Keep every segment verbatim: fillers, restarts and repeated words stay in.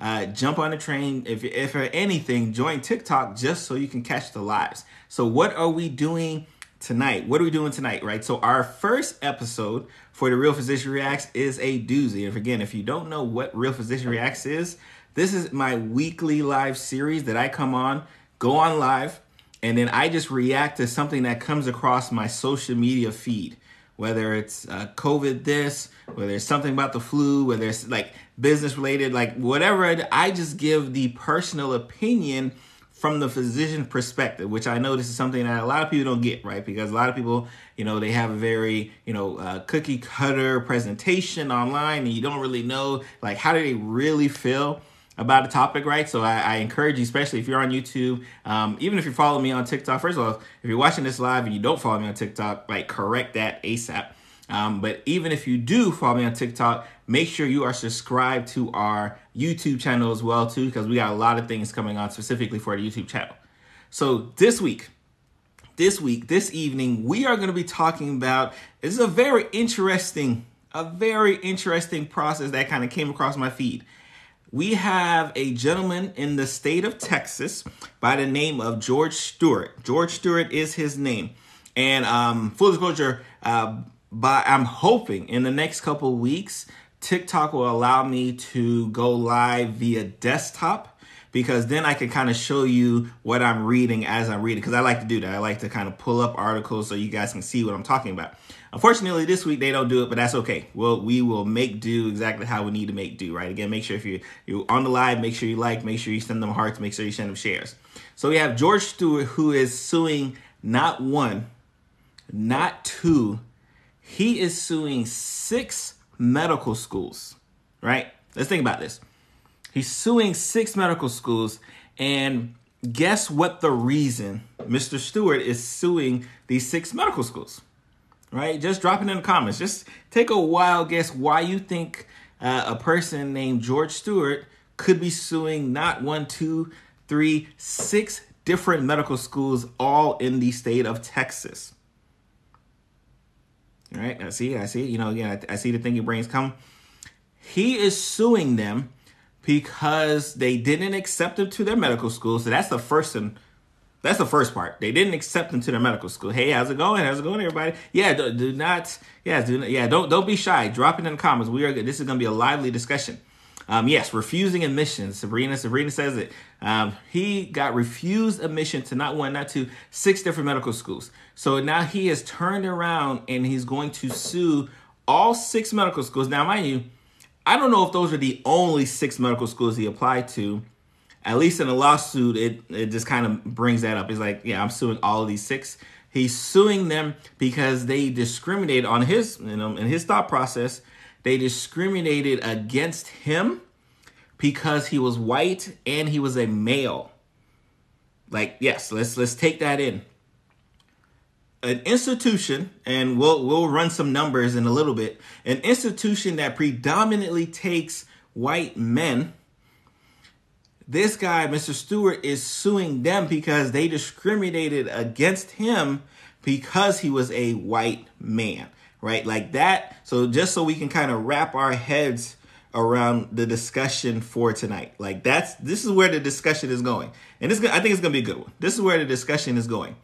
Uh, jump on the train. If, if or anything, join TikTok just so you can catch the lives. So what are we doing tonight? What are we doing tonight, right? So our first episode for the Real Physician Reacts is a doozy. And again, if you don't know what Real Physician Reacts is, this is my weekly live series that I come on, go on live, and then I just react to something that comes across my social media feed. Whether it's uh, COVID this, whether it's something about the flu, whether it's like business related, like whatever, I just give the personal opinion from the physician perspective, which I know this is something that a lot of people don't get, right? Because a lot of people, you know, they have a very, you know, uh, cookie cutter presentation online, and you don't really know, like, how do they really feel about a topic, right? So I, I encourage you, especially if you're on YouTube, um, even if you follow me on TikTok. First of all, if you're watching this live and you don't follow me on TikTok, like, correct that ASAP. Um, but even if you do follow me on TikTok, make sure you are subscribed to our YouTube channel as well too, because we got a lot of things coming on specifically for the YouTube channel. So this week, this week, this evening, we are going to be talking about, this is a very interesting, a very interesting process that kind of came across my feed. We have a gentleman in the state of Texas by the name of George Stewart. George Stewart is his name. And um, full disclosure, uh, by, I'm hoping in the next couple weeks, TikTok will allow me to go live via desktop, because then I can kind of show you what I'm reading as I'm reading, because I like to do that. I like to kind of pull up articles so you guys can see what I'm talking about. Unfortunately, this week they don't do it, but that's okay. Well, we will make do exactly how we need to make do, right? Again, make sure if you're, you're on the live, make sure you like, make sure you send them hearts, make sure you send them shares. So we have George Stewart, who is suing not one, not two. He is suing six medical schools, right? Let's think about this. He's suing six medical schools, and guess what the reason Mister Stewart is suing these six medical schools? Right? Just drop it in the comments. Just take a wild guess why you think uh, a person named George Stewart could be suing not one, two, three, six different medical schools, all in the state of Texas. All right. I see. I see. You know, again, I, I see the thinking brains come. He is suing them because they didn't accept him to their medical school. So that's the first and That's the first part. They didn't accept them to their medical school. Hey, how's it going? How's it going, everybody? Yeah, do, do not. Yeah, do not, yeah. Don't don't be shy. Drop it in the comments. We are. This is going to be a lively discussion. Um, yes, refusing admission. Sabrina, Sabrina says it. Um, he got refused admission to not one, not two, six different medical schools. So now he has turned around and he's going to sue all six medical schools. Now, mind you, I don't know if those are the only six medical schools he applied to. At least in a lawsuit, it, it just kind of brings that up. It's like, yeah, I'm suing all of these six. He's suing them because they discriminated on his, you know, in his thought process, they discriminated against him because he was white and he was a male. Like, yes, let's let's take that in. An institution, and we'll we'll run some numbers in a little bit, an institution that predominantly takes white men. This guy, Mister Stewart, is suing them because they discriminated against him because he was a white man, right? Like that. So just so we can kind of wrap our heads around the discussion for tonight. Like that's, this is where the discussion is going. And this, I think it's going to be a good one. This is where the discussion is going.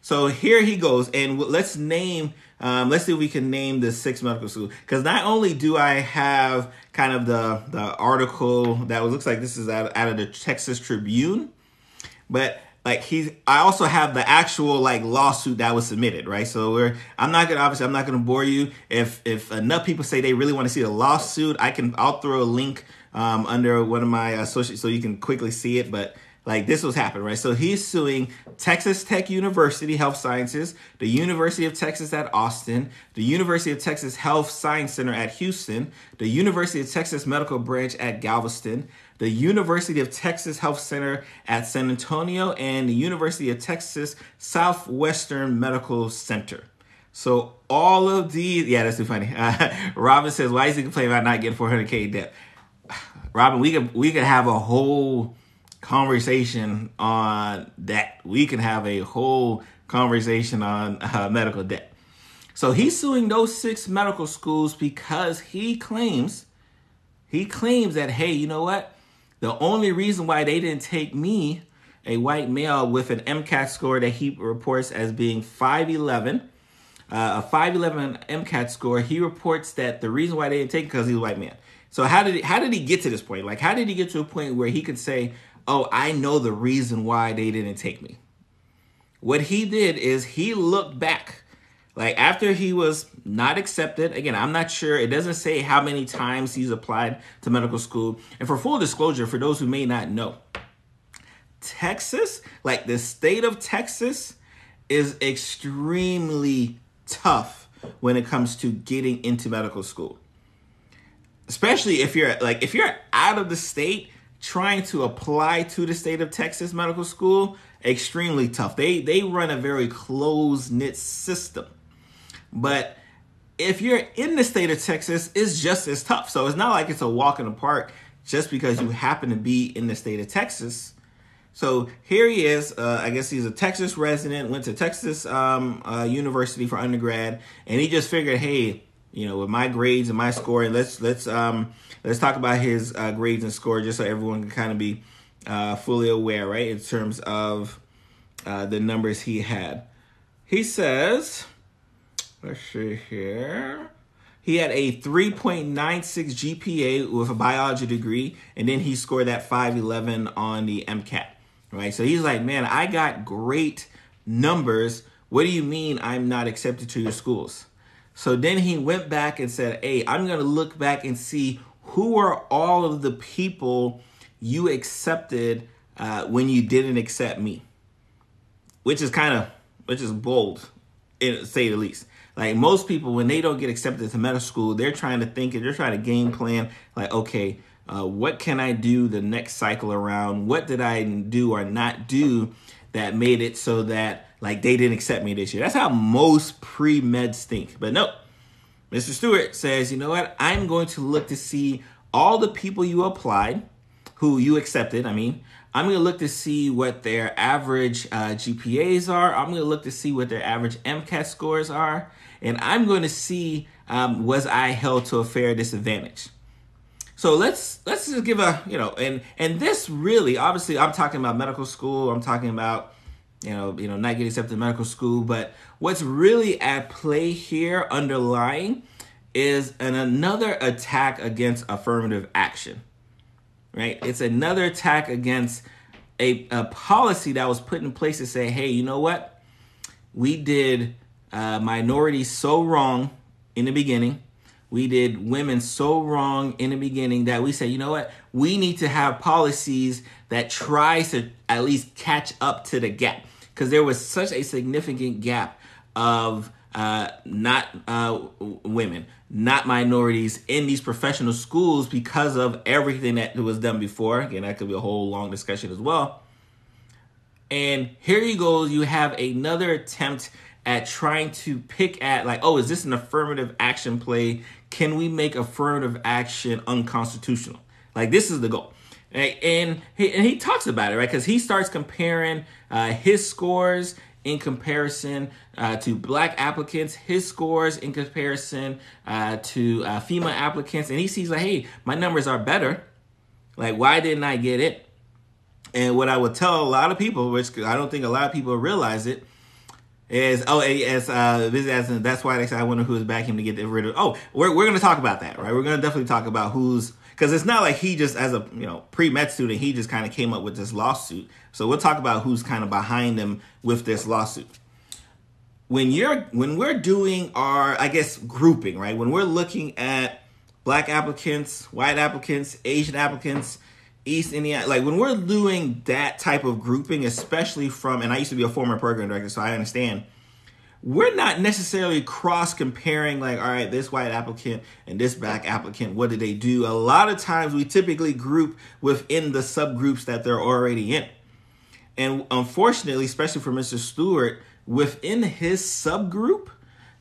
So here he goes. And let's name, um, let's see if we can name the six medical schools. Because not only do I have kind of the, the article that looks like this is out, out of the Texas Tribune, but like he's, I also have the actual like lawsuit that was submitted, right? So we're, I'm not gonna, obviously I'm not gonna bore you. If, if enough people say they really wanna see the lawsuit, I can, I'll throw a link um, under one of my associates so you can quickly see it, but like this was happening, right? So he's suing Texas Tech University Health Sciences, the University of Texas at Austin, the University of Texas Health Science Center at Houston, the University of Texas Medical Branch at Galveston, the University of Texas Health Center at San Antonio, and the University of Texas Southwestern Medical Center. So all of these, yeah, that's too funny. Uh, Robin says, why is he complaining about not getting four hundred K debt? Robin, we could, we could have a whole conversation on that. We can have a whole conversation on uh, medical debt. So he's suing those six medical schools because he claims, he claims that, hey, you know what? The only reason why they didn't take me, a white male with an MCAT score that he reports as being five eleven, uh, a five eleven MCAT score, he reports that the reason why they didn't take him because he's a white man. So how did he, how did he get to this point? Like, how did he get to a point where he could say, oh, I know the reason why they didn't take me? What he did is he looked back. Like, after he was not accepted, again, I'm not sure. It doesn't say how many times he's applied to medical school. And for full disclosure, for those who may not know, Texas, like the state of Texas, is extremely tough when it comes to getting into medical school. Especially if you're like, if you're out of the state trying to apply to the state of Texas medical school, extremely tough. They, they run a very close-knit system. But if you're in the state of Texas, it's just as tough. So it's not like it's a walk in the park just because you happen to be in the state of Texas. So here he is. Uh, I guess he's a Texas resident, went to Texas um, uh, University for undergrad, and he just figured, hey, you know, with my grades and my score, let's let's um, let's talk about his uh, grades and score just so everyone can kind of be uh, fully aware, right, in terms of uh, the numbers he had. He says, let's see here. He had a three point nine six G P A with a biology degree, and then he scored that five eleven on the MCAT, right? So he's like, man, I got great numbers. What do you mean I'm not accepted to your schools? So then he went back and said, hey, I'm going to look back and see who are all of the people you accepted uh, when you didn't accept me, which is kind of, which is bold, to say the least. Like, most people, when they don't get accepted to medical school, they're trying to think and they're trying to game plan, like, okay, uh, what can I do the next cycle around? What did I do or not do that made it so that, like, they didn't accept me this year? That's how most pre-meds think. But no, Mister Stewart says, you know what? I'm going to look to see all the people you applied, who you accepted, I mean. I'm going to look to see what their average uh, G P As are. I'm going to look to see what their average MCAT scores are. And I'm going to see, um, was I held to a fair disadvantage? So let's let's just give a, you know, and and this really, obviously, I'm talking about medical school. I'm talking about, you know, you know, not getting accepted to medical school. But what's really at play here underlying is an, another attack against affirmative action, right? It's another attack against a, a policy that was put in place to say, hey, you know what? We did uh, minorities so wrong in the beginning. We did women so wrong in the beginning that we said, you know what? We need to have policies that tries to at least catch up to the gap, because there was such a significant gap of uh, not uh, women, not minorities in these professional schools because of everything that was done before. Again, that could be a whole long discussion as well. And here you go. You have another attempt at trying to pick at, like, oh, is this an affirmative action play? Can we make affirmative action unconstitutional? Like, this is the goal. And he, and he talks about it, right? Because he starts comparing uh, his scores in comparison uh, to black applicants, his scores in comparison uh, to uh, female applicants. And he sees, like, hey, my numbers are better. Like, why didn't I get it? And what I would tell a lot of people, which I don't think a lot of people realize it, is, oh, as, uh, as, that's why they said, I wonder who is backing him to get rid of. Oh, we're, we're going to talk about that, right? We're going to definitely talk about who's, because it's not like he just, as a, you know, pre-med student, he just kind of came up with this lawsuit. So we'll talk about who's kind of behind him with this lawsuit. When you're, when we're doing our, I guess, grouping, right? When we're looking at black applicants, white applicants, Asian applicants, East Indiana, like when we're doing that type of grouping, especially from, and I used to be a former program director, so I understand, we're not necessarily cross comparing, like, all right, this white applicant and this black applicant, what did they do? A lot of times we typically group within the subgroups that they're already in. And unfortunately, especially for Mister Stewart, within his subgroup,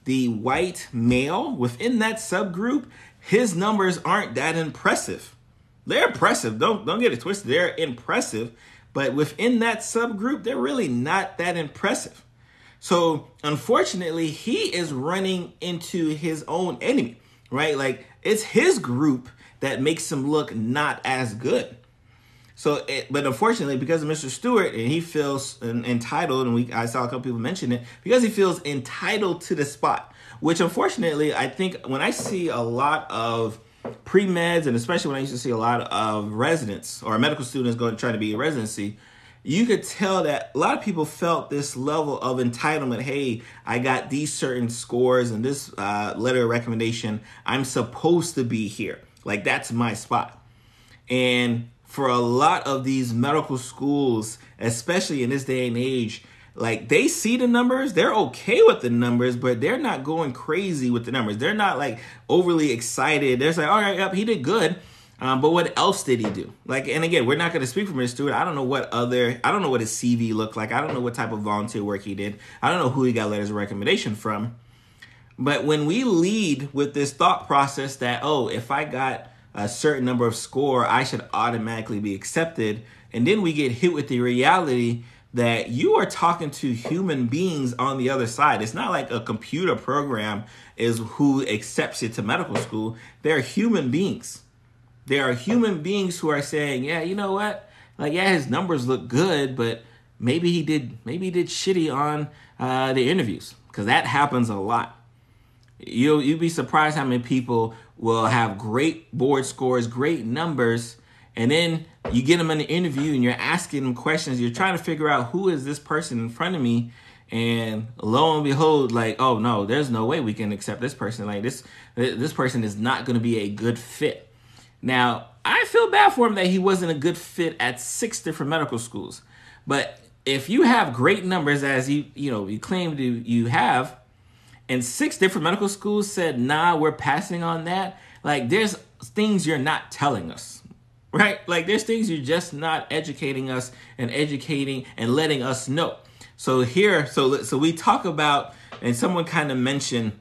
the white male, within that subgroup, his numbers aren't that impressive. They're impressive. Don't don't get it twisted. They're impressive. But within that subgroup, they're really not that impressive. So unfortunately, he is running into his own enemy, right? Like, it's his group that makes him look not as good. So, it, but unfortunately, because of Mister Stewart, and he feels entitled, and we I saw a couple people mention it, because he feels entitled to the spot, which unfortunately, I think when I see a lot of pre-meds, and especially when I used to see a lot of residents or medical students going to try to be a residency, you could tell that a lot of people felt this level of entitlement. Hey, I got these certain scores and this uh, letter of recommendation. I'm supposed to be here. Like, that's my spot. And for a lot of these medical schools, especially in this day and age, like, they see the numbers, they're okay with the numbers, but they're not going crazy with the numbers. They're not like overly excited. They're like, all right, yep, he did good, um, but what else did he do? Like, and again, we're not going to speak for Mister Stewart. I don't know what other, I don't know what his C V looked like. I don't know what type of volunteer work he did. I don't know who he got letters of recommendation from. But when we lead with this thought process that, oh, if I got a certain number of score, I should automatically be accepted. And then we get hit with the reality that you are talking to human beings on the other side. It's not like a computer program is who accepts you to medical school. They're human beings. There are human beings who are saying, yeah, you know what? Like, yeah, his numbers look good, but maybe he did, maybe he did shitty on uh, the interviews, because that happens a lot. You'll, you'd be surprised how many people will have great board scores, great numbers, and then you get them in the interview and you're asking them questions. You're trying to figure out, who is this person in front of me? And lo and behold, like, oh, no, there's no way we can accept this person. Like, this, this person is not going to be a good fit. Now, I feel bad for him that he wasn't a good fit at six different medical schools. But if you have great numbers, as you, you know, you claim to you have, and six different medical schools said, nah, we're passing on that. Like, there's things you're not telling us, right? Like, there's things you're just not educating us and educating and letting us know. So here, so, so we talk about, and someone kind of mentioned,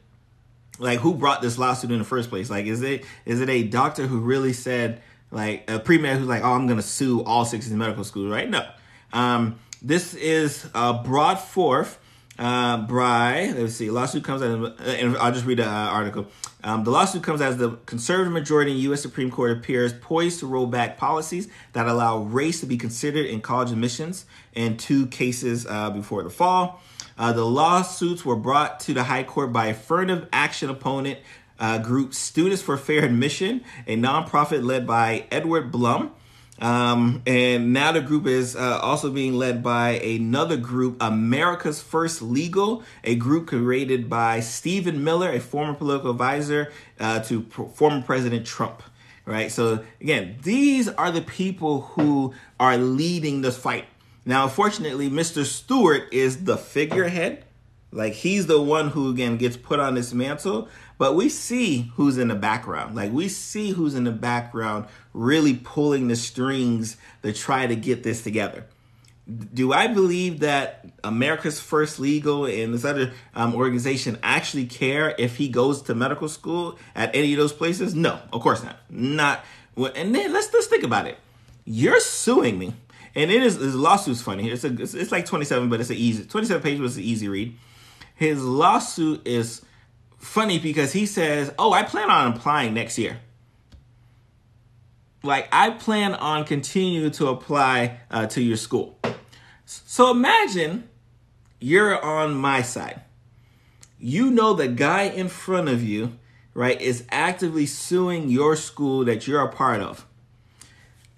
like, who brought this lawsuit in the first place? Like, is it is it a doctor who really said, like, a pre-med who's like, oh, I'm going to sue all six of the medical schools, right? No. Um, this is uh, brought forth. Uh, Bry, let's see, lawsuit comes out, of, and I'll just read the uh, article. Um, the lawsuit comes as the conservative majority in U S Supreme Court appears poised to roll back policies that allow race to be considered in college admissions in two cases uh, before the fall. Uh, the lawsuits were brought to the high court by affirmative action opponent uh, group Students for Fair Admission, a nonprofit led by Edward Blum. Um, and now the group is uh, also being led by another group, America's First Legal, a group created by Stephen Miller, a former political advisor uh, to pro- former President Trump. Right. So, again, these are the people who are leading this fight. Now, unfortunately, Mister Stewart is the figurehead. Like, he's the one who, again, gets put on this mantle. But we see who's in the background. Like, we see who's in the background really pulling the strings to try to get this together. Do I believe that America's First Legal and this other um, organization actually care if he goes to medical school at any of those places? No, of course not. Not. And then let's let's think about it. You're suing me. And it is, this lawsuit's funny. It's, a, it's, it's like twenty-seven, but it's an easy, twenty-seven pages, but it's an easy read. His lawsuit is funny because he says, oh, I plan on applying next year. Like, I plan on continuing to apply uh, to your school. So imagine you're on my side. You know the guy in front of you, right, is actively suing your school that you're a part of.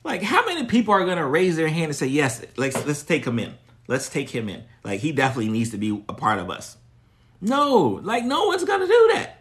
Like, how many people are going to raise their hand and say, yes, let's, let's take him in. Let's take him in. Like, he definitely needs to be a part of us. No, like, no one's going to do that.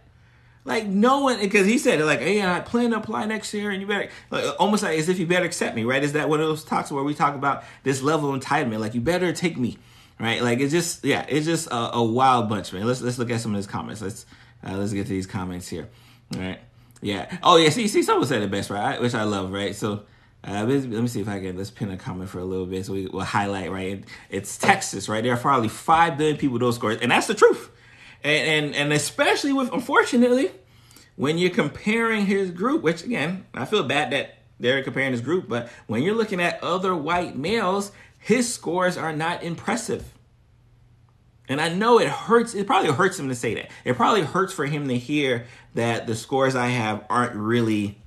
Like, no one, because he said, like, hey, I plan to apply next year, and you better, like, almost like as if you better accept me, right? Is that one of those talks where we talk about this level of entitlement? Like, you better take me, right? Like, it's just, yeah, it's just a, a wild bunch, man. Let's let's look at some of his comments. Let's uh, let's get to these comments here, all right? Yeah. Oh, yeah, see, see, someone said it best, right? Which I love, right? So, Uh, let me see if I can, let's pin a comment for a little bit so we will highlight, right? It's Texas, right? There are probably five billion people with those scores. And that's the truth. And, and and especially with, unfortunately, when you're comparing his group, which, again, I feel bad that they're comparing his group, but when you're looking at other white males, his scores are not impressive. And I know it hurts. It probably hurts him to say that. It probably hurts for him to hear that the scores I have aren't really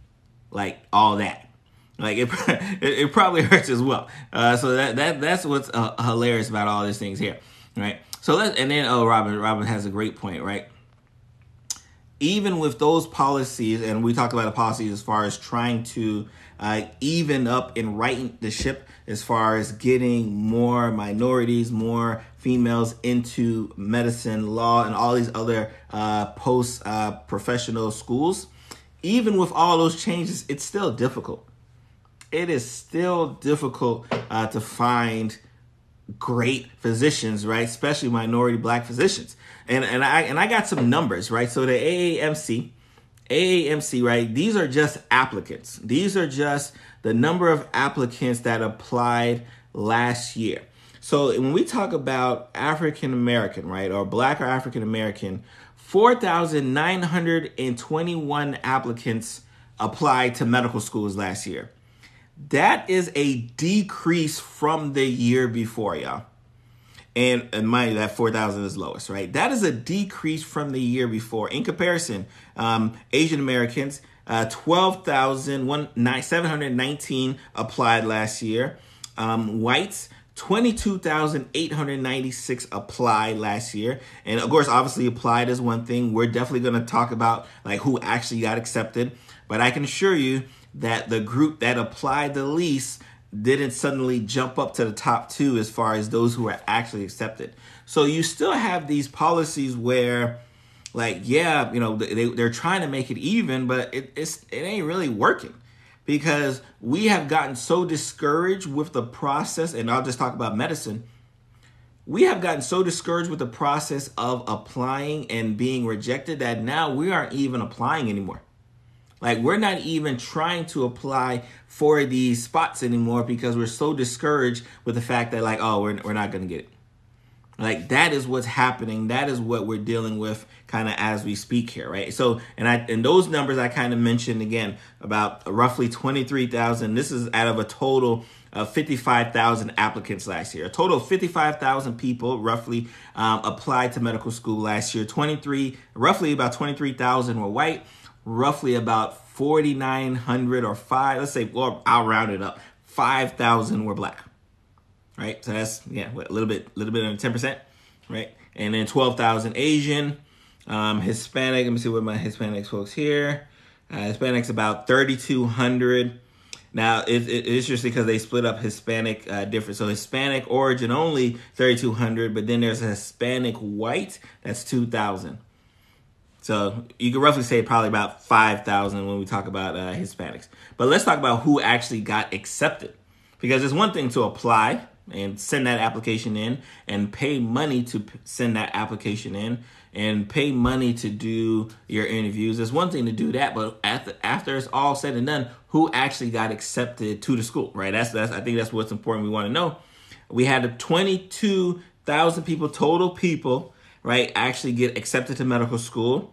like all that. Like it, it probably hurts as well. Uh, so that that that's what's uh, hilarious about all these things here, right? So let's and then oh, Robin, Robin has a great point, right? Even with those policies, and we talk about the policies as far as trying to uh, even up and righten the ship, as far as getting more minorities, more females into medicine, law, and all these other uh, post uh, professional schools. Even with all those changes, it's still difficult. It is still difficult uh, to find great physicians, right? Especially minority Black physicians. And and I and I got some numbers, right? So the A A M C, A A M C, right? These are just applicants. These are just the number of applicants that applied last year. So when we talk about African American, right, or Black or African American, four thousand nine hundred twenty-one applicants applied to medical schools last year. That is a decrease from the year before, y'all. And, and mind you, that four thousand is lowest, right? That is a decrease from the year before. In comparison, um, Asian Americans, uh, twelve thousand seven hundred nineteen applied last year. Um, whites, twenty-two thousand eight hundred ninety-six applied last year. And of course, obviously applied is one thing. We're definitely going to talk about like who actually got accepted. But I can assure you that the group that applied the least didn't suddenly jump up to the top two as far as those who are actually accepted. So you still have these policies where, like, yeah, you know, they, they're trying to make it even, but it, it's, it ain't really working because we have gotten so discouraged with the process, and I'll just talk about medicine. We have gotten so discouraged with the process of applying and being rejected that now we aren't even applying anymore. Like, we're not even trying to apply for these spots anymore because we're so discouraged with the fact that, like, oh, we're, we're not going to get it. Like, that is what's happening. That is what we're dealing with kind of as we speak here, right? So, and I and those numbers I kind of mentioned, again, about roughly twenty-three thousand. This is out of a total of fifty-five thousand applicants last year. A total of fifty-five thousand people roughly um, applied to medical school last year. twenty-three, roughly about twenty-three thousand were white. Roughly about forty-nine hundred or five, let's say, well, I'll round it up, five thousand were Black, right? So that's, yeah, what, a little bit, a little bit under ten percent, right? And then twelve thousand Asian, um, Hispanic, let me see what my Hispanic folks here. Uh, Hispanics about thirty-two hundred. Now, it, it, it's just because they split up Hispanic uh, different. So Hispanic origin only thirty-two hundred, but then there's a Hispanic white, that's two thousand. So you could roughly say probably about five thousand when we talk about uh, Hispanics. But let's talk about who actually got accepted. Because it's one thing to apply and send that application in and pay money to send that application in and pay money to do your interviews. It's one thing to do that, but after, after it's all said and done, who actually got accepted to the school, right? That's, that's I think that's what's important we want to know. We had twenty-two thousand people, total people, right, actually get accepted to medical school.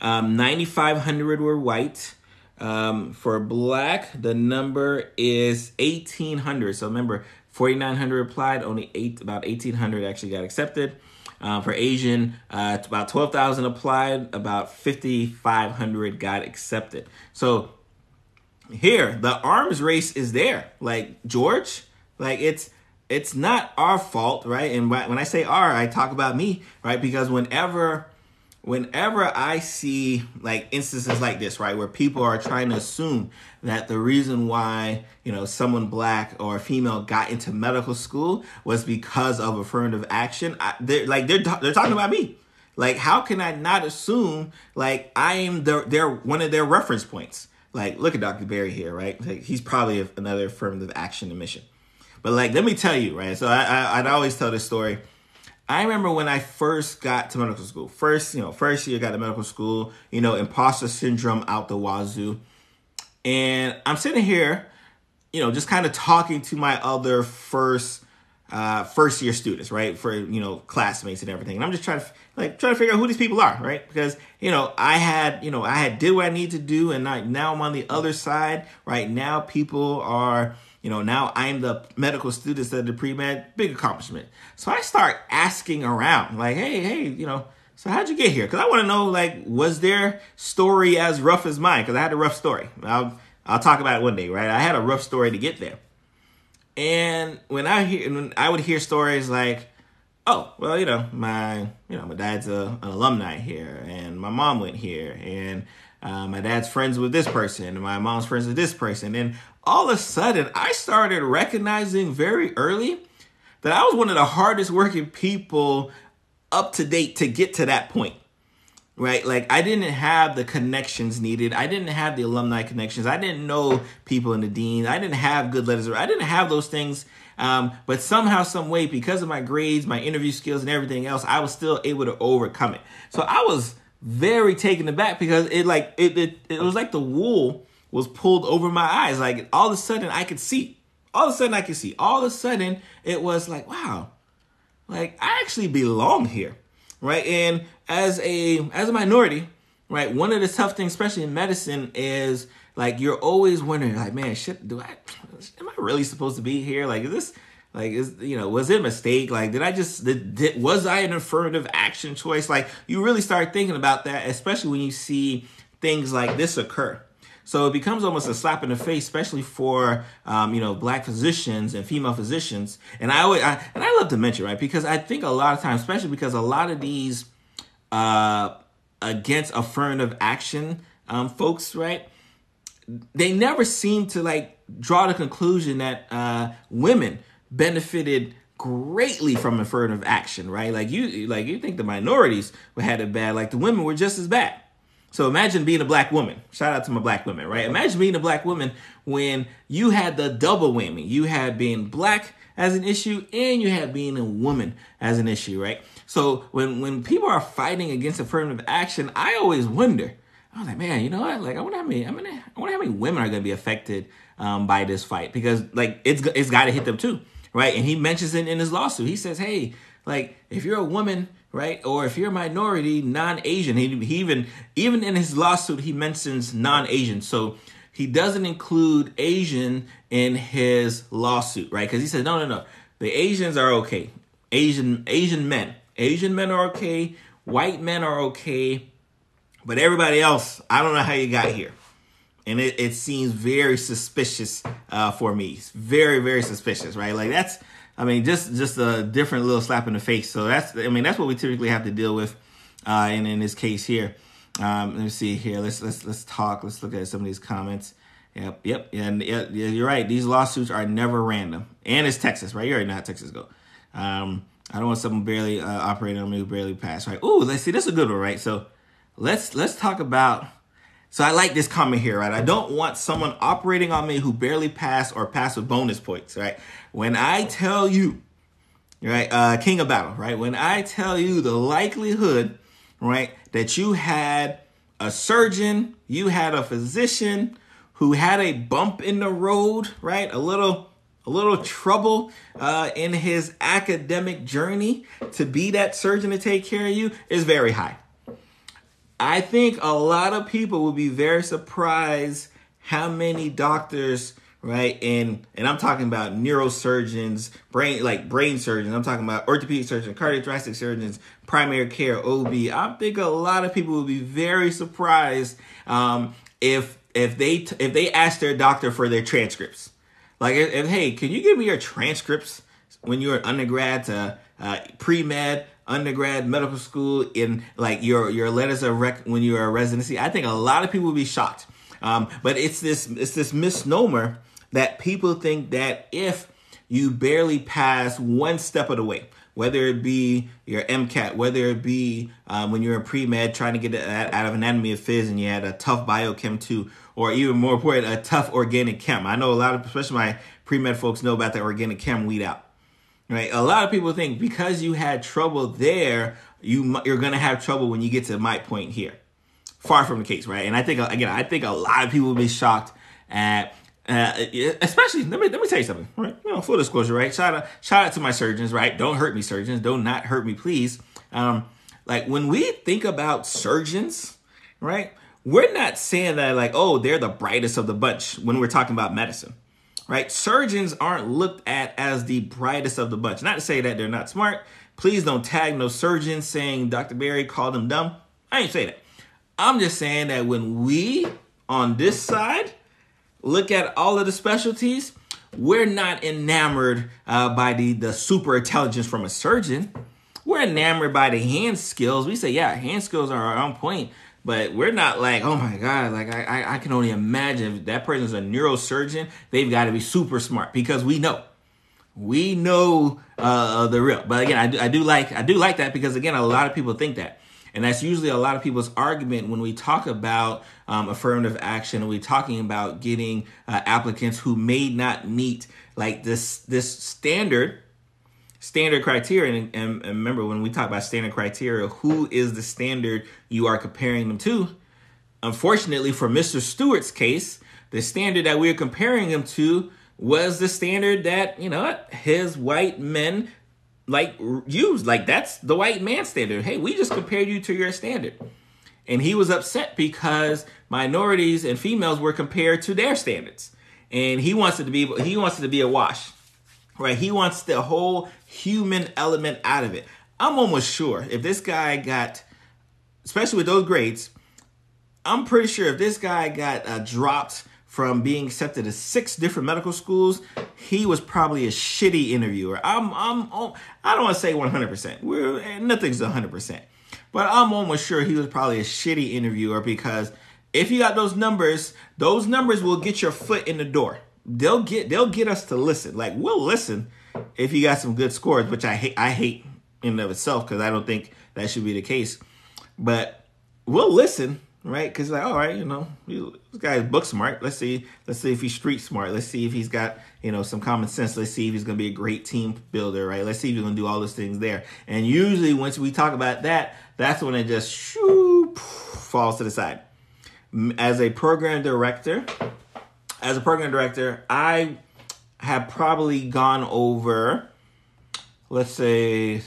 Um, nine thousand five hundred were white. Um, for Black, the number is eighteen hundred. So remember, forty-nine hundred applied, only eight, about eighteen hundred actually got accepted. Uh, for Asian, uh, about twelve thousand applied, about fifty-five hundred got accepted. So here, the arms race is there. Like, George, like it's, it's not our fault, right? And when I say our, I talk about me, right? Because whenever... Whenever I see like instances like this, right, where people are trying to assume that the reason why, you know, someone Black or female got into medical school was because of affirmative action, I, they're like they're they're talking about me. Like, how can I not assume like I am their their one of their reference points? Like, look at Doctor Barry here, right? Like, he's probably another affirmative action admission. But like, let me tell you, right? So I, I I'd always tell this story. I remember when I first got to medical school, first, you know, first year got to medical school, you know, imposter syndrome out the wazoo. And I'm sitting here, you know, just kind of talking to my other first, uh, first year students, right. For, you know, classmates and everything. And I'm just trying to like, trying to figure out who these people are. Right. Because, you know, I had, you know, I had did what I need to do. And I, now I'm on the other side right now. People are, you know, now I'm the medical student that the pre-med, big accomplishment. So I start asking around like, hey, hey, you know, so how'd you get here? Because I want to know, like, was their story as rough as mine? Because I had a rough story. I'll, I'll talk about it one day, right? I had a rough story to get there. And when I hear, when I would hear stories like, oh, well, you know, my, you know, my dad's a, an alumni here, and my mom went here, and uh, my dad's friends with this person, and my mom's friends with this person. And all of a sudden, I started recognizing very early that I was one of the hardest working people up to date to get to that point, right? Like, I didn't have the connections needed. I didn't have the alumni connections. I didn't know people in the dean. I didn't have good letters. I didn't have those things. Um, but somehow, some way, because of my grades, my interview skills, and everything else, I was still able to overcome it. So I was very taken aback because it like it it, it was like the wool was pulled over my eyes. Like, all of a sudden, I could see. All of a sudden, I could see. All of a sudden, it was like, wow, like, I actually belong here, right? And as a as a minority, right, one of the tough things, especially in medicine, is like, you're always wondering, like, man, shit, do I, am I really supposed to be here? Like, is this, like, is, you know, was it a mistake? Like, did I just, did, did, was I an affirmative action choice? Like, you really start thinking about that, especially when you see things like this occur. So it becomes almost a slap in the face, especially for, um, you know, black physicians and female physicians. And I always, I, and I love to mention, right, because I think a lot of times, especially because a lot of these uh, against affirmative action um, folks, right, they never seem to, like, draw the conclusion that uh, women benefited greatly from affirmative action, right? Like, you like you think the minorities had it bad. Like, the women were just as bad. So imagine being a black woman. Shout out to my black women, right? Imagine being a black woman when you had the double whammy. You had being black as an issue, and you had being a woman as an issue, right? So when, when people are fighting against affirmative action, I always wonder, I was like, man, you know what? Like, I wonder how many, I mean, I wonder how many women are going to be affected um, by this fight, because, like, it's it's got to hit them too, right? And he mentions it in his lawsuit. He says, hey, like, if you're a woman, right, or if you're a minority, non-Asian, he, he even even in his lawsuit he mentions non-Asian, so he doesn't include Asian in his lawsuit, right? Because he said, no, no, no, the Asians are okay. Asian Asian men, Asian men are okay. White men are okay. But everybody else, I don't know how you got here. And it, it seems very suspicious uh, for me. It's very, very suspicious, right? Like, that's, I mean, just just a different little slap in the face. So that's, I mean, that's what we typically have to deal with uh, in, in this case here. Um, let me see here. Let's, let's, let's talk. Let's look at some of these comments. Yep, yep. And yeah, you're right. These lawsuits are never random. And it's Texas, right? You already know how Texas go. Um, I don't want someone barely uh, operating on me who barely passed, right? Ooh, let's see. That's a good one, right? So, Let's let's talk about, so I like this comment here, right? I don't want someone operating on me who barely passed or passed with bonus points, right? When I tell you, right, uh, King of Battle, right? When I tell you the likelihood, right, that you had a surgeon, you had a physician who had a bump in the road, right? A little, a little trouble uh, in his academic journey to be that surgeon to take care of you is very high. I think a lot of people will be very surprised how many doctors, right, and and I'm talking about neurosurgeons, brain like brain surgeons, I'm talking about orthopedic surgeons, cardiothoracic surgeons, primary care, O B. I think a lot of people will be very surprised um, if if they t- if they ask their doctor for their transcripts. Like, if, if, hey, can you give me your transcripts when you were an undergrad to uh, pre-med? Undergrad, medical school, in like your your letters of rec when you're a residency. I think a lot of people will be shocked. Um, but it's this it's this misnomer that people think that if you barely pass one step of the way, whether it be your MCAT, whether it be um, when you're in pre-med trying to get out of anatomy of phys and you had a tough biochem two, or even more important, a tough organic chem. I know a lot of, especially my pre-med folks, know about that organic chem weed out. Right, a lot of people think because you had trouble there, you you're gonna have trouble when you get to my point here. Far from the case, right? And I think again, I think a lot of people will be shocked at, uh, especially let me let me tell you something. Right, you know, full disclosure, right? Shout out, shout out to my surgeons, right? Don't hurt me, surgeons. Don't not hurt me, please. Um, like when we think about surgeons, right? We're not saying that like, oh, they're the brightest of the bunch when we're talking about medicine. Right? Surgeons aren't looked at as the brightest of the bunch. Not to say that they're not smart. Please don't tag no surgeons saying Doctor Barry called them dumb. I ain't say that. I'm just saying that when we on this side, look at all of the specialties, we're not enamored uh, by the, the super intelligence from a surgeon. We're enamored by the hand skills. We say, yeah, hand skills are on point, but we're not like, oh my God, like I, I, I can only imagine if that person's a neurosurgeon, they've got to be super smart, because we know. We know uh, the real. But again, I do, I do like I do like that, because again, a lot of people think that. And that's usually a lot of people's argument when we talk about um, affirmative action, and we're talking about getting uh, applicants who may not meet like this this standard standard criteria. And, and, and remember, when we talk about standard criteria, who is the standard you are comparing them to? Unfortunately, for Mister Stewart's case, the standard that we're comparing him to was the standard that, you know, his white men like used. Like, that's the white man standard. Hey, we just compared you to your standard. And he was upset because minorities and females were compared to their standards. And he wants it to be he wants it to be a wash. Right? He wants the whole human element out of it. I'm almost sure if this guy got, especially with those grades, I'm pretty sure if this guy got uh, dropped from being accepted to six different medical schools, he was probably a shitty interviewer. I'm, I'm, I don't want to say one hundred percent. We're, nothing's one hundred percent. But I'm almost sure he was probably a shitty interviewer, because if you got those numbers, those numbers will get your foot in the door. They'll get, they'll get us to listen. Like, we'll listen if you got some good scores, which I hate, I hate in and of itself, because I don't think that should be the case. But we'll listen. Right, because like, all right, you know, this guy's book smart. Let's see, let's see if he's street smart. Let's see if he's got, you know, some common sense. Let's see if he's gonna be a great team builder. Right, let's see if he's gonna do all those things there. And usually, once we talk about that, that's when it just shoo, falls to the side. As a program director, as a program director, I have probably gone over, let's say,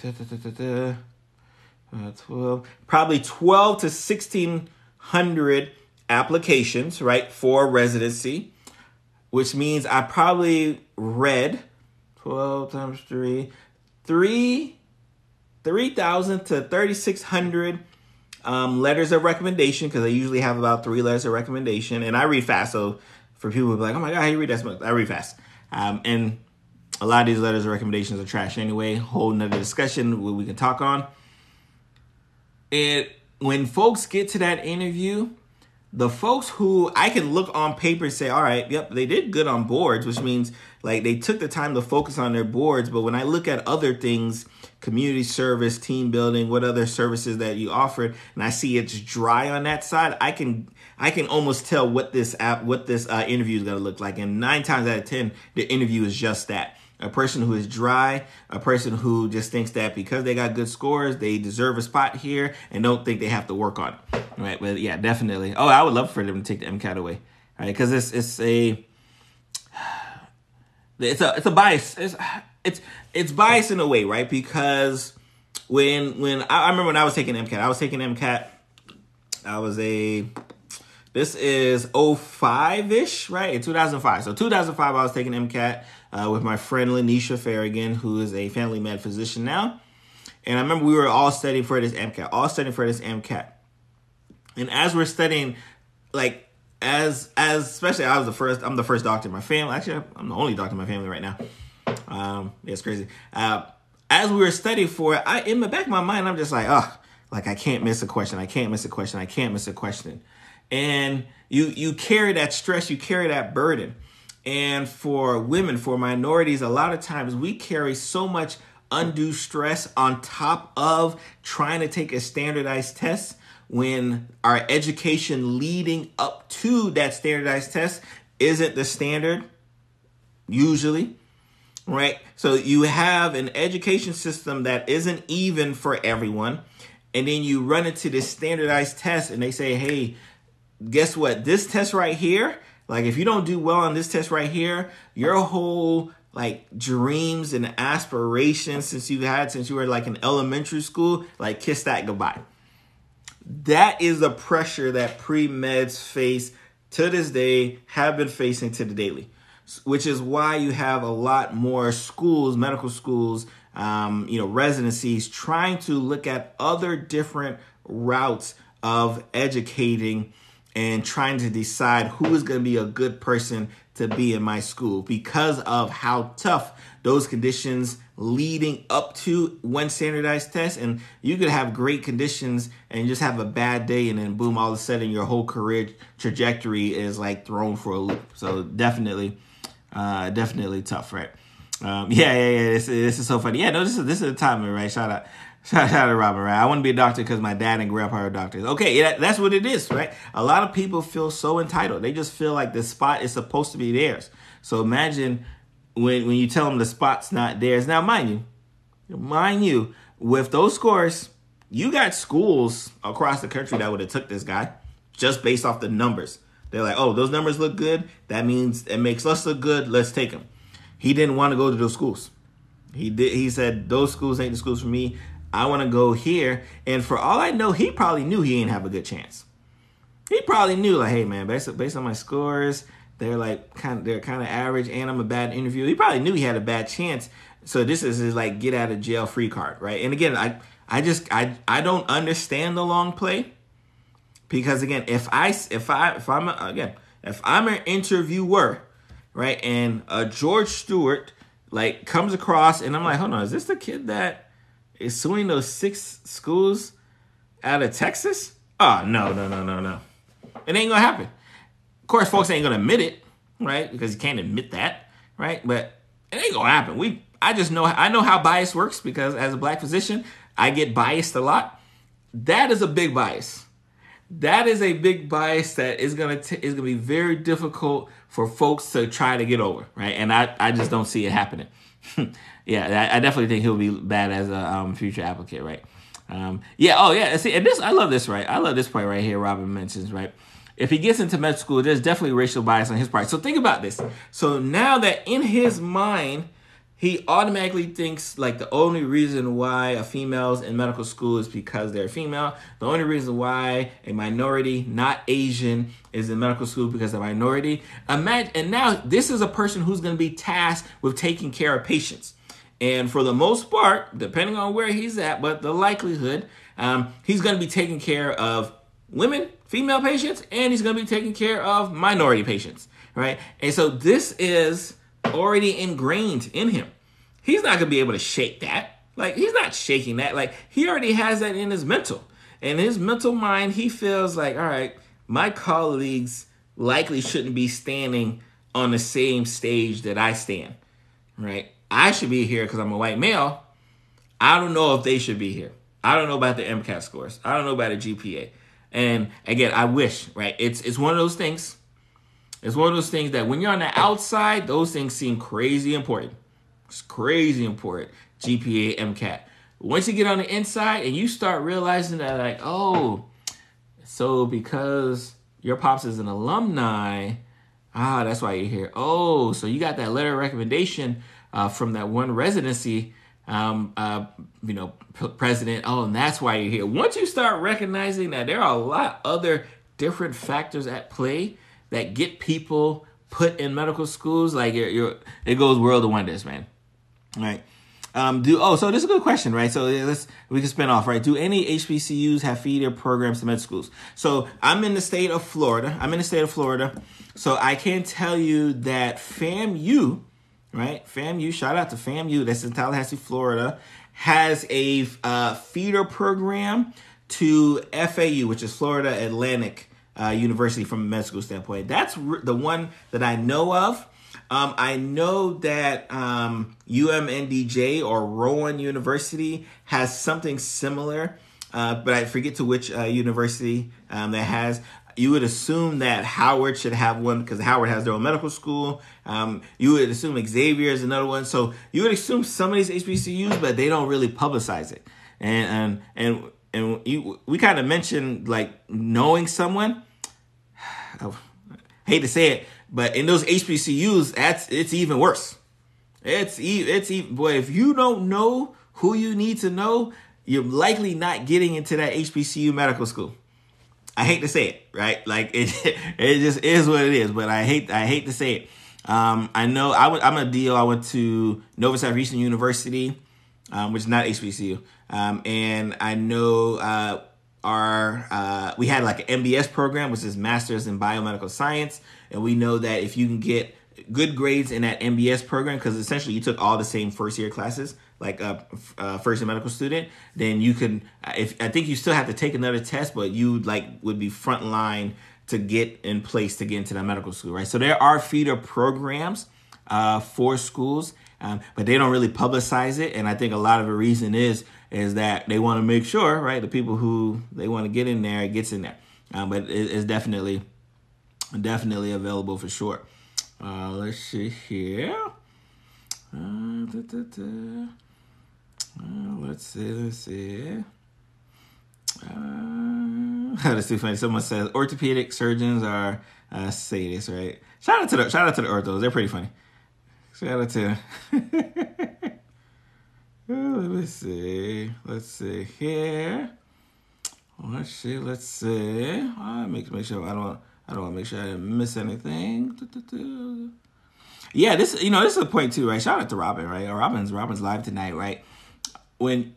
twelve, probably twelve to sixteen. Hundred applications, right, for residency, which means I probably read twelve times three, three, three thousand to thirty six hundred um, letters of recommendation, because I usually have about three letters of recommendation, and I read fast. So for people who be like, "Oh my God, how you read that much?" I read fast, um, and a lot of these letters of recommendations are trash anyway. Whole nother discussion where we can talk on it. When folks get to that interview, the folks who I can look on paper and say, all right, yep, they did good on boards, which means like they took the time to focus on their boards. But when I look at other things, community service, team building, what other services that you offered, and I see it's dry on that side, I can I can almost tell what this app, what this uh, interview is going to look like. And nine times out of ten, the interview is just that. A person who is dry, a person who just thinks that because they got good scores, they deserve a spot here and don't think they have to work on it. Right. But yeah, definitely. Oh, I would love for them to take the MCAT away. All right. Because it's it's a it's a it's a bias. It's it's it's bias in a way. Right. Because when when I, I remember when I was taking MCAT, I was taking MCAT. I was a this is oh five ish. Right. In two thousand five. So two thousand five, I was taking MCAT. Uh, with my friend Lanisha Ferrigan, who is a family med physician now. And I remember we were all studying for this MCAT, all studying for this MCAT. And as we're studying, like, as, as especially I was the first, I'm the first doctor in my family. Actually, I'm the only doctor in my family right now. Um, yeah, it's crazy. Uh, as we were studying for it, I, in the back of my mind, I'm just like, oh, like, I can't miss a question. I can't miss a question. I can't miss a question. And you, you carry that stress, you carry that burden. And for women, for minorities, a lot of times we carry so much undue stress on top of trying to take a standardized test, when our education leading up to that standardized test isn't the standard, usually, right? So you have an education system that isn't even for everyone. And then you run into this standardized test and they say, hey, guess what? This test right here, like, if you don't do well on this test right here, your whole, like, dreams and aspirations since you've had, since you were, like, in elementary school, like, kiss that goodbye. That is the pressure that pre-meds face to this day, have been facing to the daily, which is why you have a lot more schools, medical schools, um, you know, residencies trying to look at other different routes of educating and trying to decide who is going to be a good person to be in my school because of how tough those conditions leading up to one standardized test. And you could have great conditions and just have a bad day, and then boom, all of a sudden your whole career trajectory is like thrown for a loop. So definitely, uh, definitely tough, right? Um, yeah, yeah, yeah. This, this is so funny. Yeah, no, this is this is a timer, right? Shout out. Shout out to Robert, right? I want to be a doctor because my dad and grandpa are doctors. Okay, yeah, that's what it is, right? A lot of people feel so entitled. They just feel like the spot is supposed to be theirs. So imagine when, when you tell them the spot's not theirs. Now, mind you, mind you, with those scores, you got schools across the country that would have took this guy just based off the numbers. They're like, oh, those numbers look good. That means it makes us look good. Let's take him. He didn't want to go to those schools. He did. He said, those schools ain't the schools for me. I want to go here. And for all I know, he probably knew he didn't have a good chance. He probably knew, like, hey, man, based, based on my scores, they're like kind of, they're kind of average, and I'm a bad interviewer. He probably knew he had a bad chance. So this is his like get out of jail free card, right? And again, I I just I I don't understand the long play, because again, if I if I if I'm a, again if I'm an interviewer, right, and a George Stewart like comes across, and I'm like, hold on, is this the kid that is suing those six schools out of Texas? Oh, no, no, no, no, no. It ain't going to happen. Of course, folks ain't going to admit it, right? Because you can't admit that, right? But it ain't going to happen. We, I just know, I know how bias works, because as a black physician, I get biased a lot. That is a big bias. That is a big bias that is going to is going to be very difficult for folks to try to get over, right? And I, I just don't see it happening. Yeah, I definitely think he'll be bad as a um, future applicant, right? Um, yeah, oh yeah, see, and this, I love this, right? I love this point right here Robin mentions, right? If he gets into med school, there's definitely racial bias on his part. So think about this. So now that in his mind, he automatically thinks like the only reason why a female's in medical school is because they're female. The only reason why a minority, not Asian, is in medical school because they're minority. Imagine, and now this is a person who's going to be tasked with taking care of patients. And for the most part, depending on where he's at, but the likelihood, um, he's going to be taking care of women, female patients, and he's going to be taking care of minority patients, right? And so this is already ingrained in him. He's not going to be able to shake that. Like, he's not shaking that. Like, he already has that in his mental. In his mental mind, he feels like, all right, my colleagues likely shouldn't be standing on the same stage that I stand, right? I should be here because I'm a white male. I don't know if they should be here. I don't know about the MCAT scores. I don't know about the G P A. And again, I wish, right? It's it's one of those things. It's one of those things that when you're on the outside, those things seem crazy important. It's crazy important. G P A, MCAT. Once you get on the inside and you start realizing that, like, oh, so because your pops is an alumni, ah, that's why you're here. Oh, so you got that letter of recommendation Uh, from that one residency, um, uh, you know, p- president. Oh, and that's why you're here. Once you start recognizing that there are a lot other different factors at play that get people put in medical schools, like you're, you're, it goes world of wonders, man. All right. Um, do oh, so this is a good question, right? So let's we can spin off, right? Do any H B C Us have feeder programs to med schools? So I'm in the state of Florida. I'm in the state of Florida, so I can tell you that FAMU. Right, FAMU, shout out to FAMU, that's in Tallahassee, Florida, has a uh, feeder program to F A U, which is Florida Atlantic uh, University from a med school standpoint. That's re- the one that I know of. Um, I know that um, U M N D J or Rowan University has something similar, uh, but I forget to which uh, university um, that has. You would assume that Howard should have one because Howard has their own medical school. Um, you would assume Xavier is another one. So you would assume some of these H B C Us, but they don't really publicize it. And and and, and you, we kind of mentioned like knowing someone. I hate to say it, but in those H B C Us, that's it's even worse. It's it's even boy. If you don't know who you need to know, you're likely not getting into that H B C U medical school. I hate to say it, right? Like it, it just is what it is. But I hate, I hate to say it. Um, I know I w- I'm a deal. I went to Nova Southeastern University, um, which is not H B C U, um, and I know uh, our uh, we had like an M B S program, which is Master's in Biomedical Science. And we know that if you can get good grades in that M B S program, because essentially you took all the same first year classes, like a, a first year medical student, then you can, if, I think you still have to take another test, but you like would be frontline to get in place to get into that medical school, right? So there are feeder programs uh, for schools, um, but they don't really publicize it. And I think a lot of the reason is, is that they want to make sure, right, the people who they want to get in there, it gets in there. Um, but it, it's definitely, definitely available for sure. Uh, let's see here. Uh, da, da, da. Uh, let's see, let's see. Uh, that's too funny. Someone says orthopedic surgeons are uh, sadists, right? Shout out to the shout out to the orthos. They're pretty funny. Shout out to. Well, let me see. Let's see here. Let's see. Let's see. I make make sure I don't. I don't want to make sure I didn't miss anything. Yeah, this you know this is a point too, right? Shout out to Robin, right? Robin's Robin's live tonight, right? When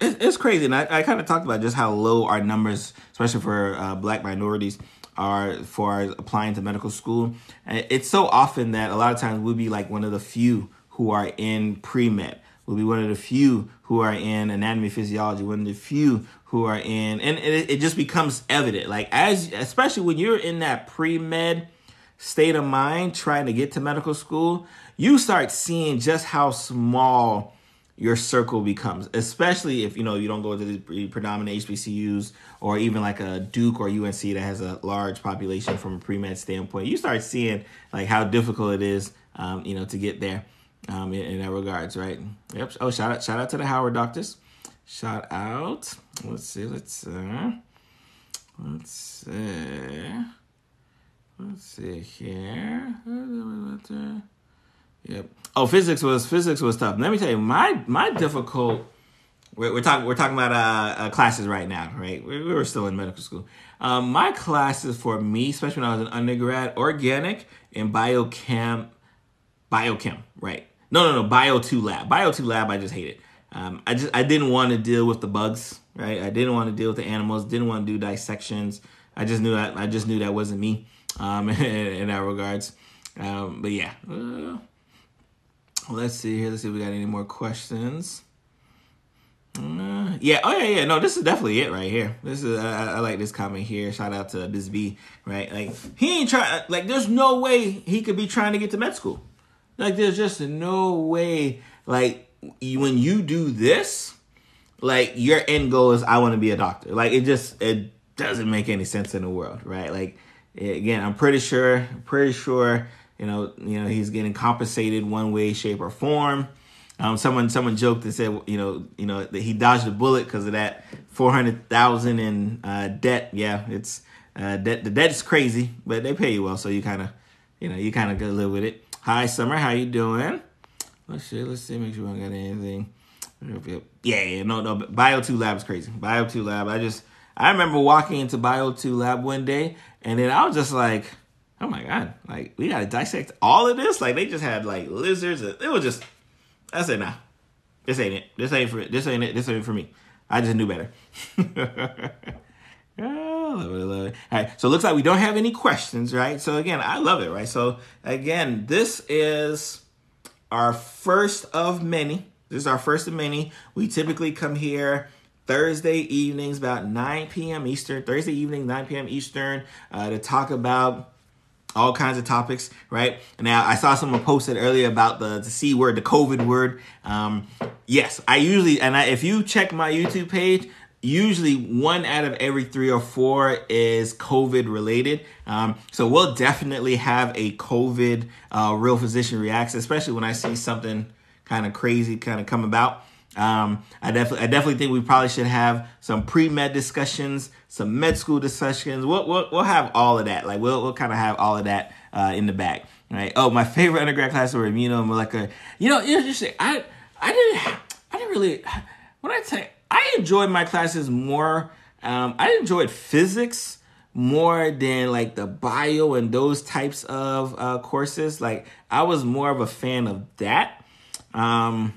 it's crazy, and I, I kind of talked about just how low our numbers, especially for uh, Black minorities, are for applying to medical school. It's so often that a lot of times we'll be like one of the few who are in pre-med. We'll be one of the few who are in anatomy, physiology. One of the few who are in, and it, it just becomes evident. Like as, especially when you're in that pre-med state of mind, trying to get to medical school, you start seeing just how small your circle becomes. Especially if you know you don't go to the predominant H B C Us or even like a Duke or U N C that has a large population from a pre-med standpoint. You start seeing like how difficult it is, um, you know, to get there. Um, in, in that regards, right? Yep. Oh, shout out, shout out to the Howard doctors. Shout out. Let's see. Let's see. Let's see. Let's see here. Yep. Oh, physics was physics was tough. Let me tell you, my my difficult. We're, we're talking we're talking about uh, uh classes right now, right? We, we were still in medical school. Um, my classes for me, especially when I was an undergrad, organic and biochem, biochem, right? No, no, no. Bio two lab. Bio two lab, I just hate it. Um, I just I didn't want to deal with the bugs, right? I didn't want to deal with the animals. Didn't want to do dissections. I just knew that I just knew that wasn't me um, in, in that regards. Um, but yeah, uh, let's see here. Let's see if we got any more questions. Uh, yeah. Oh yeah, yeah. No, this is definitely it right here. This is I, I like this comment here. Shout out to Bisbee, right? Like he ain't trying. Like there's no way he could be trying to get to med school. Like, there's just no way, like, you, when you do this, like, your end goal is, I want to be a doctor. Like, it just, it doesn't make any sense in the world, right? Like, again, I'm pretty sure, pretty sure, you know, you know, he's getting compensated one way, shape, or form. Um, someone, someone joked and said, you know, you know, that he dodged a bullet because of that four hundred thousand dollars in uh, debt. Yeah, it's, uh, debt, the debt is crazy, but they pay you well, so you kind of, you know, you kind of go live with it. Hi, Summer. How you doing? Let's see. Let's see. Make sure I don't got anything. Yeah, yeah. No, no. Bio two lab is crazy. Bio two lab. I just, I remember walking into Bio two lab one day, and then I was just like, oh, my God. Like, we got to dissect all of this? Like, they just had, like, lizards. It was just, I said, nah. This ain't it. This ain't for it. This ain't it. This ain't for me. I just knew better. Oh, love it, love it. All right, so it looks like we don't have any questions, right? So again, I love it, right? So again, this is our first of many. This is our first of many. We typically come here Thursday evenings about nine p m Eastern, Thursday evening, nine p m Eastern, uh, to talk about all kinds of topics, right? Now, I saw someone posted earlier about the, the C word, the COVID word. Um, yes, I usually, and I, if you check my YouTube page, usually one out of every three or four is COVID related. Um, so we'll definitely have a COVID uh, Real Physician Reacts, especially when I see something kind of crazy kind of come about. Um, I definitely I definitely think we probably should have some pre-med discussions, some med school discussions. We'll, we'll, we'll have all of that. Like we'll, we'll kind of have all of that uh, in the bag. Right? Oh, my favorite undergrad class were immunomolecular. You know, interesting. I, I, didn't, I didn't really, what did I tell you? I enjoyed my classes more. Um, I enjoyed physics more than like the bio and those types of uh, courses. Like I was more of a fan of that. Um,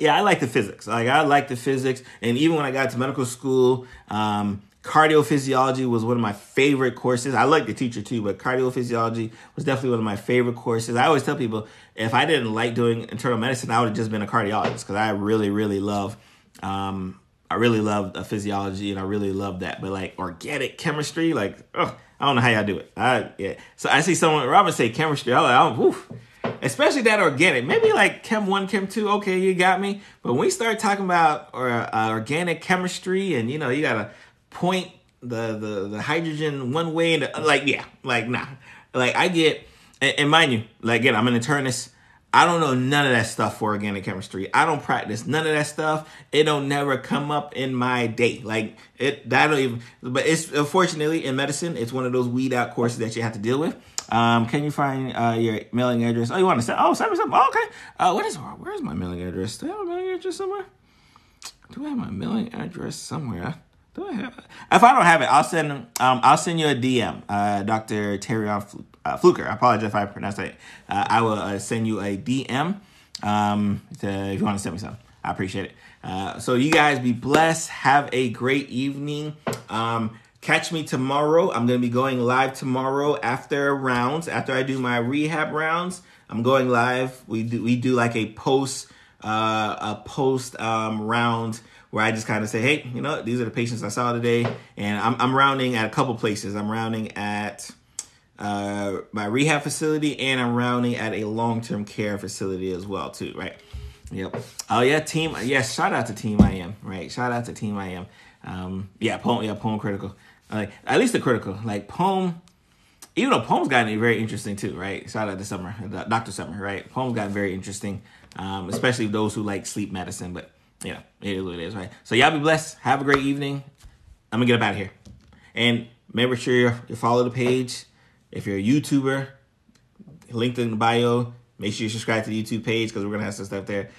Yeah, I like the physics. Like, I like the physics. And even when I got to medical school, um, cardiophysiology was one of my favorite courses. I liked the teacher too, but cardiophysiology was definitely one of my favorite courses. I always tell people, if I didn't like doing internal medicine, I would have just been a cardiologist, because I really, really love, um, I really love uh, physiology, and I really love that. But like organic chemistry, like, ugh, I don't know how y'all do it. I, yeah. So I see someone, Robin, say chemistry. I'm like, oh, woof. Especially that organic, maybe like Chem one, Chem two, okay, you got me. But when we start talking about or, uh, organic chemistry, and, you know, you got to point the, the, the hydrogen one way, and the, like, yeah, like, nah. Like, I get, and, and mind you, like, again, I'm an internist. I don't know none of that stuff for organic chemistry. I don't practice none of that stuff. It don't never come up in my day. Like, it, I don't even, but it's, unfortunately, in medicine, it's one of those weed out courses that you have to deal with. Um, can you find uh, your mailing address? Oh, you want to say, oh, seven, seven, oh, okay. Uh, what is, where's my mailing address? Do I have a mailing address somewhere? Do I have my mailing address somewhere? Do I have it? If I don't have it, I'll send, um, I'll send you a D M, uh, Doctor Terion Fluke. Uh, Fluker, I apologize if I pronounced that. Uh, I will uh, send you a D M um, to, if you want to send me something. I appreciate it. Uh, so you guys be blessed. Have a great evening. Um, catch me tomorrow. I'm going to be going live tomorrow after rounds. After I do my rehab rounds, I'm going live. We do we do like a post uh, a post um, round, where I just kind of say, hey, you know, these are the patients I saw today, and I'm I'm rounding at a couple places. I'm rounding at Uh, my rehab facility, and I'm rounding at a long-term care facility as well too, right? Yep. Oh yeah, team. Yes, shout out to Team I Am, right? Shout out to Team I Am. Um, yeah, poem. Yeah, poem critical. Like, at least the critical. Like, poem. Even though poem's gotten very interesting too, right? Shout out to Summer, Doctor Summer, right? Poem's gotten very interesting, um, especially those who like sleep medicine. But you know, it is what it is, right? So y'all be blessed. Have a great evening. I'm gonna get up out of here, and make sure you follow the page. If you're a YouTuber, linked in the bio, make sure you subscribe to the YouTube page, because we're going to have some stuff there.